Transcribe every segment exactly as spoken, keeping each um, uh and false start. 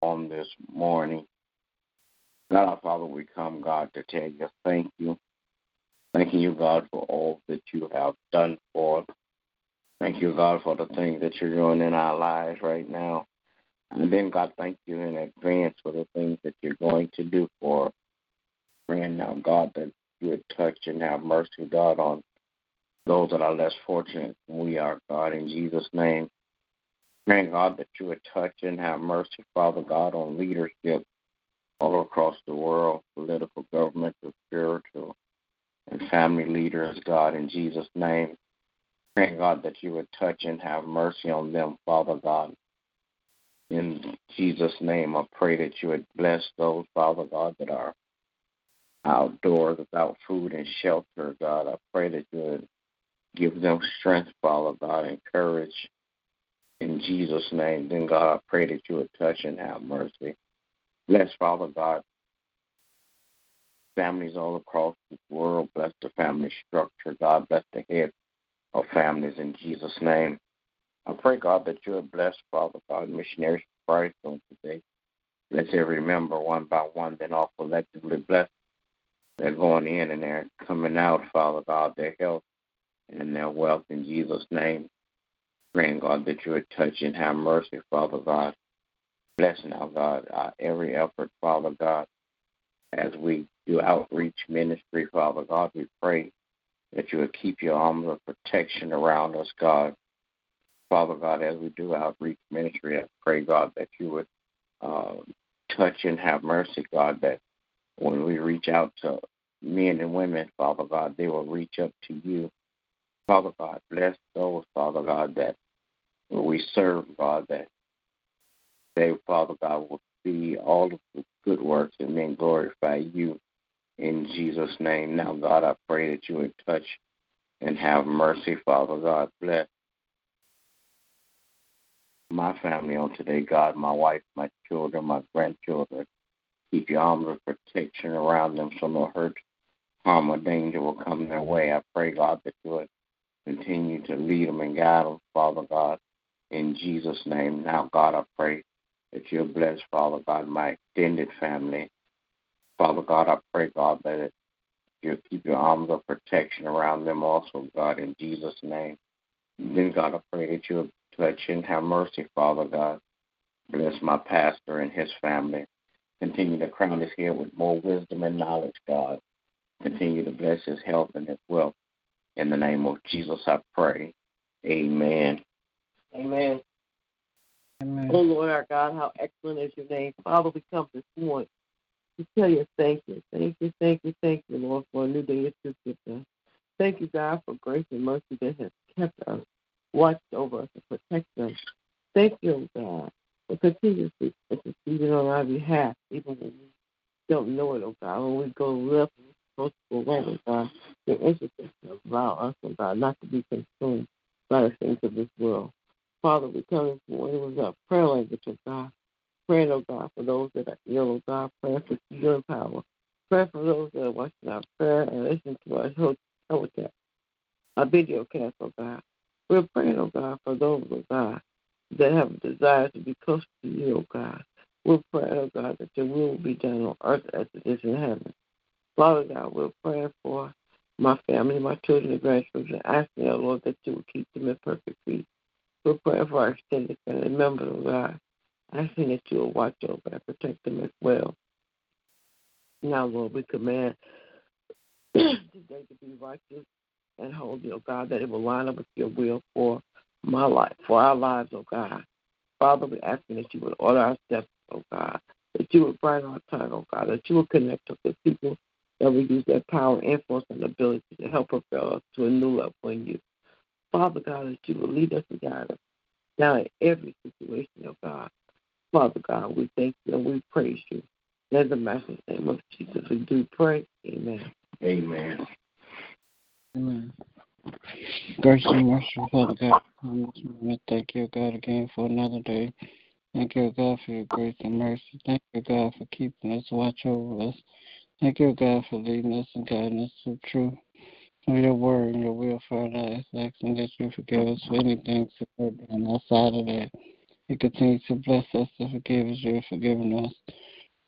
On this morning. God, our Father, we come, God, to tell you thank you. Thanking you, God, for all that you have done for us. Thank you, God, for the things that you're doing in our lives right now. And then, God, thank you in advance for the things that you're going to do for us. Praying now, God, that you would touch and have mercy, God, on those that are less fortunate than we are, God, in Jesus' name. Praying, God, that you would touch and have mercy, Father God, on leadership all across the world, political, governmental, spiritual, and family leaders, God, in Jesus' name. Praying, God, that you would touch and have mercy on them, Father God. In Jesus' name, I pray that you would bless those, Father God, that are outdoors without food and shelter, God. I pray that you would give them strength, Father God, and courage. In Jesus' name, then, God, I pray that you would touch and have mercy. Bless, Father God, families all across the world. Bless the family structure, God. Bless the head of families in Jesus' name. I pray, God, that you would bless, Father God, missionaries to Christ on today. Bless every member one by one, then all collectively bless. They're going in and they're coming out, Father God, their health and their wealth in Jesus' name. Praying, God, that you would touch and have mercy, Father God. Bless now, God, our every effort, Father God, as we do outreach ministry, Father God. We pray that you would keep your arms of protection around us, God. Father God, as we do outreach ministry, I pray, God, that you would uh, touch and have mercy, God, that when we reach out to men and women, Father God, they will reach up to you. Father God, bless those, Father God, that we serve, God, that they, Father God, will see all of the good works and then glorify you in Jesus' name. Now, God, I pray that you would touch and have mercy, Father God. Bless my family on today, God, my wife, my children, my grandchildren. Keep your arms of protection around them so no hurt, harm, or danger will come their way. I pray, God, that you would continue to lead them and guide them, Father God, in Jesus' name. Now, God, I pray that you'll bless, Father God, my extended family. Father God, I pray, God, that you'll keep your arms of protection around them also, God, in Jesus' name. Then, God, I pray that you'll touch and have mercy, Father God. Bless my pastor and his family. Continue to crown his head with more wisdom and knowledge, God. Continue to bless his health and his wealth. In the name of Jesus, I pray. Amen. Amen. Amen. Oh, Lord, our God, how excellent is your name. Father, we come this morning to tell you thank you. Thank you, thank you, thank you, Lord, for a new day that you've given us. Thank you, God, for grace and mercy that has kept us, watched over us, and protected us. Thank you, God, for continuously interceding on our behalf, even when we don't know it, oh God, when we go left and supposed to go right, oh God. Your intercession allow us, oh God, not to be consumed by the things of this world. Father, we come this morning with our prayer language, oh God. Praying, oh God, for those that are ill, oh God. Praying for your power. Praying for those that are watching our prayer and listening to our telecast, our video cast, oh God. We're praying, oh God, for those, oh God, that have a desire to be close to you, oh God. We're praying, oh God, that your will be done on earth as it is in heaven. Father God, we're praying for my family, my children, and grandchildren, asking, oh Lord, that you will keep them in perfect peace. We're praying for our extended family members, oh God, asking that you will watch over and protect them as well. Now, Lord, we command today to be righteous and holy, oh God, that it will line up with your will for my life, for our lives, oh God. Father, we're asking that you would order our steps, oh God, that you would brighten our time, oh God, that you would connect us with people that we use their power, influence, and ability to help propel us to a new level in you. Father God, that you will lead us and guide us down in every situation, oh God. Father God, we thank you and we praise you. In the master's name of Jesus, we do pray. Amen. Amen. Amen. Gracious and merciful Father God, I thank you, God, again for another day. Thank you, God, for your grace and mercy. Thank you, God, for keeping us, watch over us. Thank you, God, for leading us and guiding us to truth. For your word and your will for our lives, asking that you forgive us for anything said and outside of that. You continue to bless us to forgive as you have forgiven us.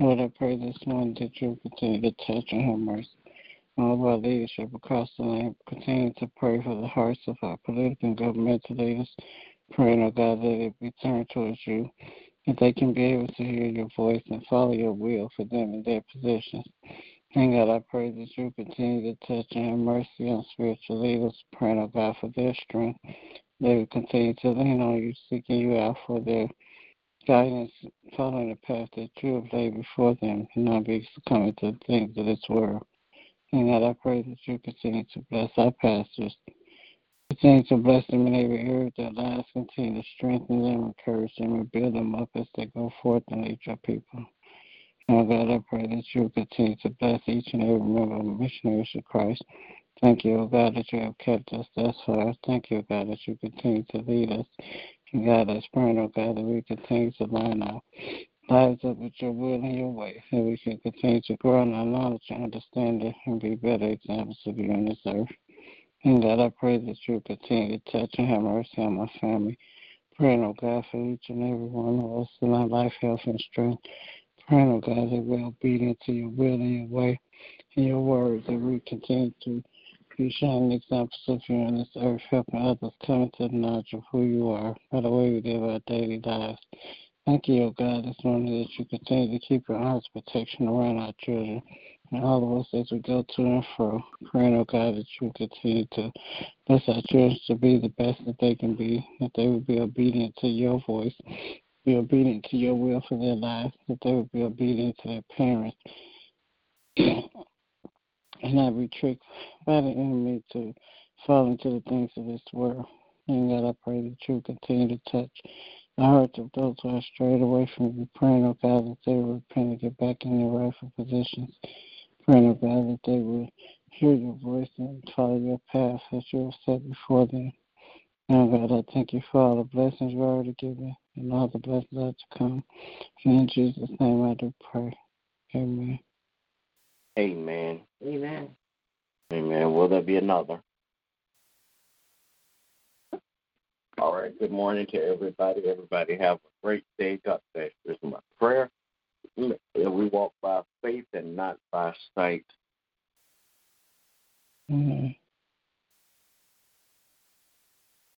Lord, I pray this morning that you continue to touch on her mercy. All of our leadership across the land, continue to pray for the hearts of our political and governmental leaders, praying, oh God, that it be turned towards you, that they can be able to hear your voice and follow your will for them in their positions. And God, I pray that you continue to touch and have mercy on spiritual leaders, praying, oh God, for their strength. They will continue to lean on you, seeking you out for their guidance, following the path that you have laid before them, and not be succumbing to the things of this world. And God, I pray that you continue to bless our pastors. Continue to bless them in every area of their lives. Continue to strengthen them, encourage them, and build them up as they go forth and lead your people. And God, I pray that you continue to bless each and every member of the missionaries of Christ. Thank you, O God, that you have kept us thus far. Thank you, O God, that you continue to lead us. And God, I pray, O God, that we continue to line our lives up with your will and your way, so we can continue to grow in our knowledge and understanding and be better examples of you on this earth. And God, I pray that you continue to touch and have mercy on my family. Praying, oh God, for each and every one of us in our life, health, and strength. Praying, oh God, that we're obedient to your will and your way and your words, that we continue to be shining examples of you on this earth, helping others come into the knowledge of who you are by the way we live our daily lives. Thank you, O God, this morning that you continue to keep your arms of protection around our children and all of us as we go to and fro. Praying, O God, that you continue to bless our children to be the best that they can be, that they will be obedient to your voice, be obedient to your will for their lives, that they will be obedient to their parents, and not be tricked by the enemy to fall into the things of this world. And God, I pray that you continue to touch the hearts of those who are strayed away from you, praying, oh God, that they will repent and get back in their rightful positions. Praying, oh God, that they will hear your voice and follow your path that you have set before them. And oh God, I thank you for all the blessings you already given and all the blessings that are to come. And in Jesus' name I do pray. Amen. Amen. Amen. Amen. Will there be another? All right, good morning to everybody. Everybody have a great day. God bless you. This is my prayer. We walk by faith and not by sight. Mm-hmm.